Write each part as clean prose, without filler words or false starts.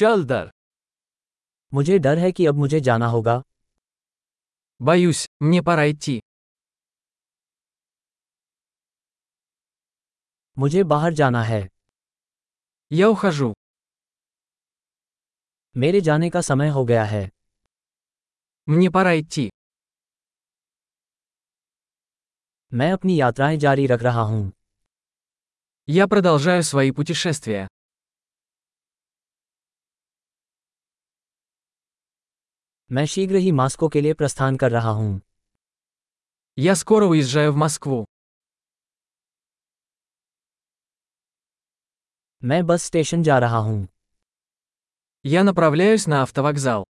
चल दर. मुझे डर है कि अब मुझे जाना होगा. Боюсь, мне пора идти. मुझे बाहर जाना है. Я ухожу. मेरे जाने का समय हो गया है. Мне пора идти. मैं अपनी यात्राएं जारी रख रहा हूँ. Я продолжаю свои путешествия. मैं शीघ्र ही मास्को के लिए प्रस्थान कर रहा हूँ. Я скоро уезжаю в Москву. मैं बस स्टेशन जा रहा हूँ. Я направляюсь на автовокзал.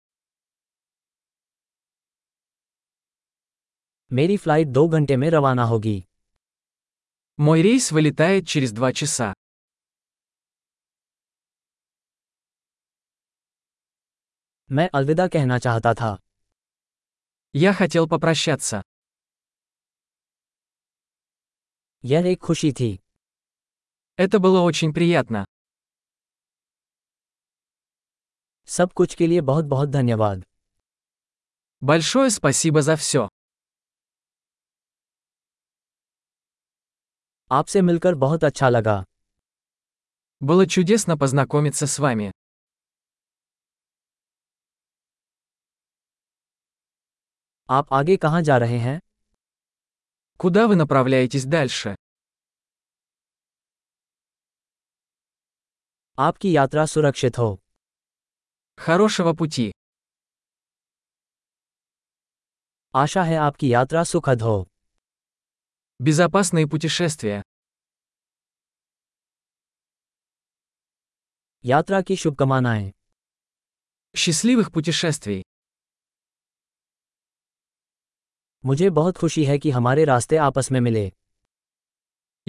मेरी फ्लाइट 2 घंटे में रवाना होगी. Мой рейс вылетает через 2 часа. मैं अलविदा कहना चाहता था. Я хотел попрощаться. यह एक खुशी थी. Это было очень приятно. सब कुछ के लिए बहुत बहुत धन्यवाद. Большое спасибо за все. आपसे मिलकर बहुत अच्छा लगा. Было чудесно познакомиться с вами. आप आगे कहाँ जा रहे हैं? Куда вы направляетесь дальше? आपकी यात्रा सुरक्षित हो. Хорошего пути. आशा है आपकी यात्रा सुखद हो. Безопасные путешествия. यात्रा की शुभकामनाएं. Счастливых путешествий. मुझे बहुत खुशी है कि हमारे रास्ते आपस में मिले.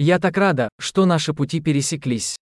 Я так рада, что наши пути пересеклись.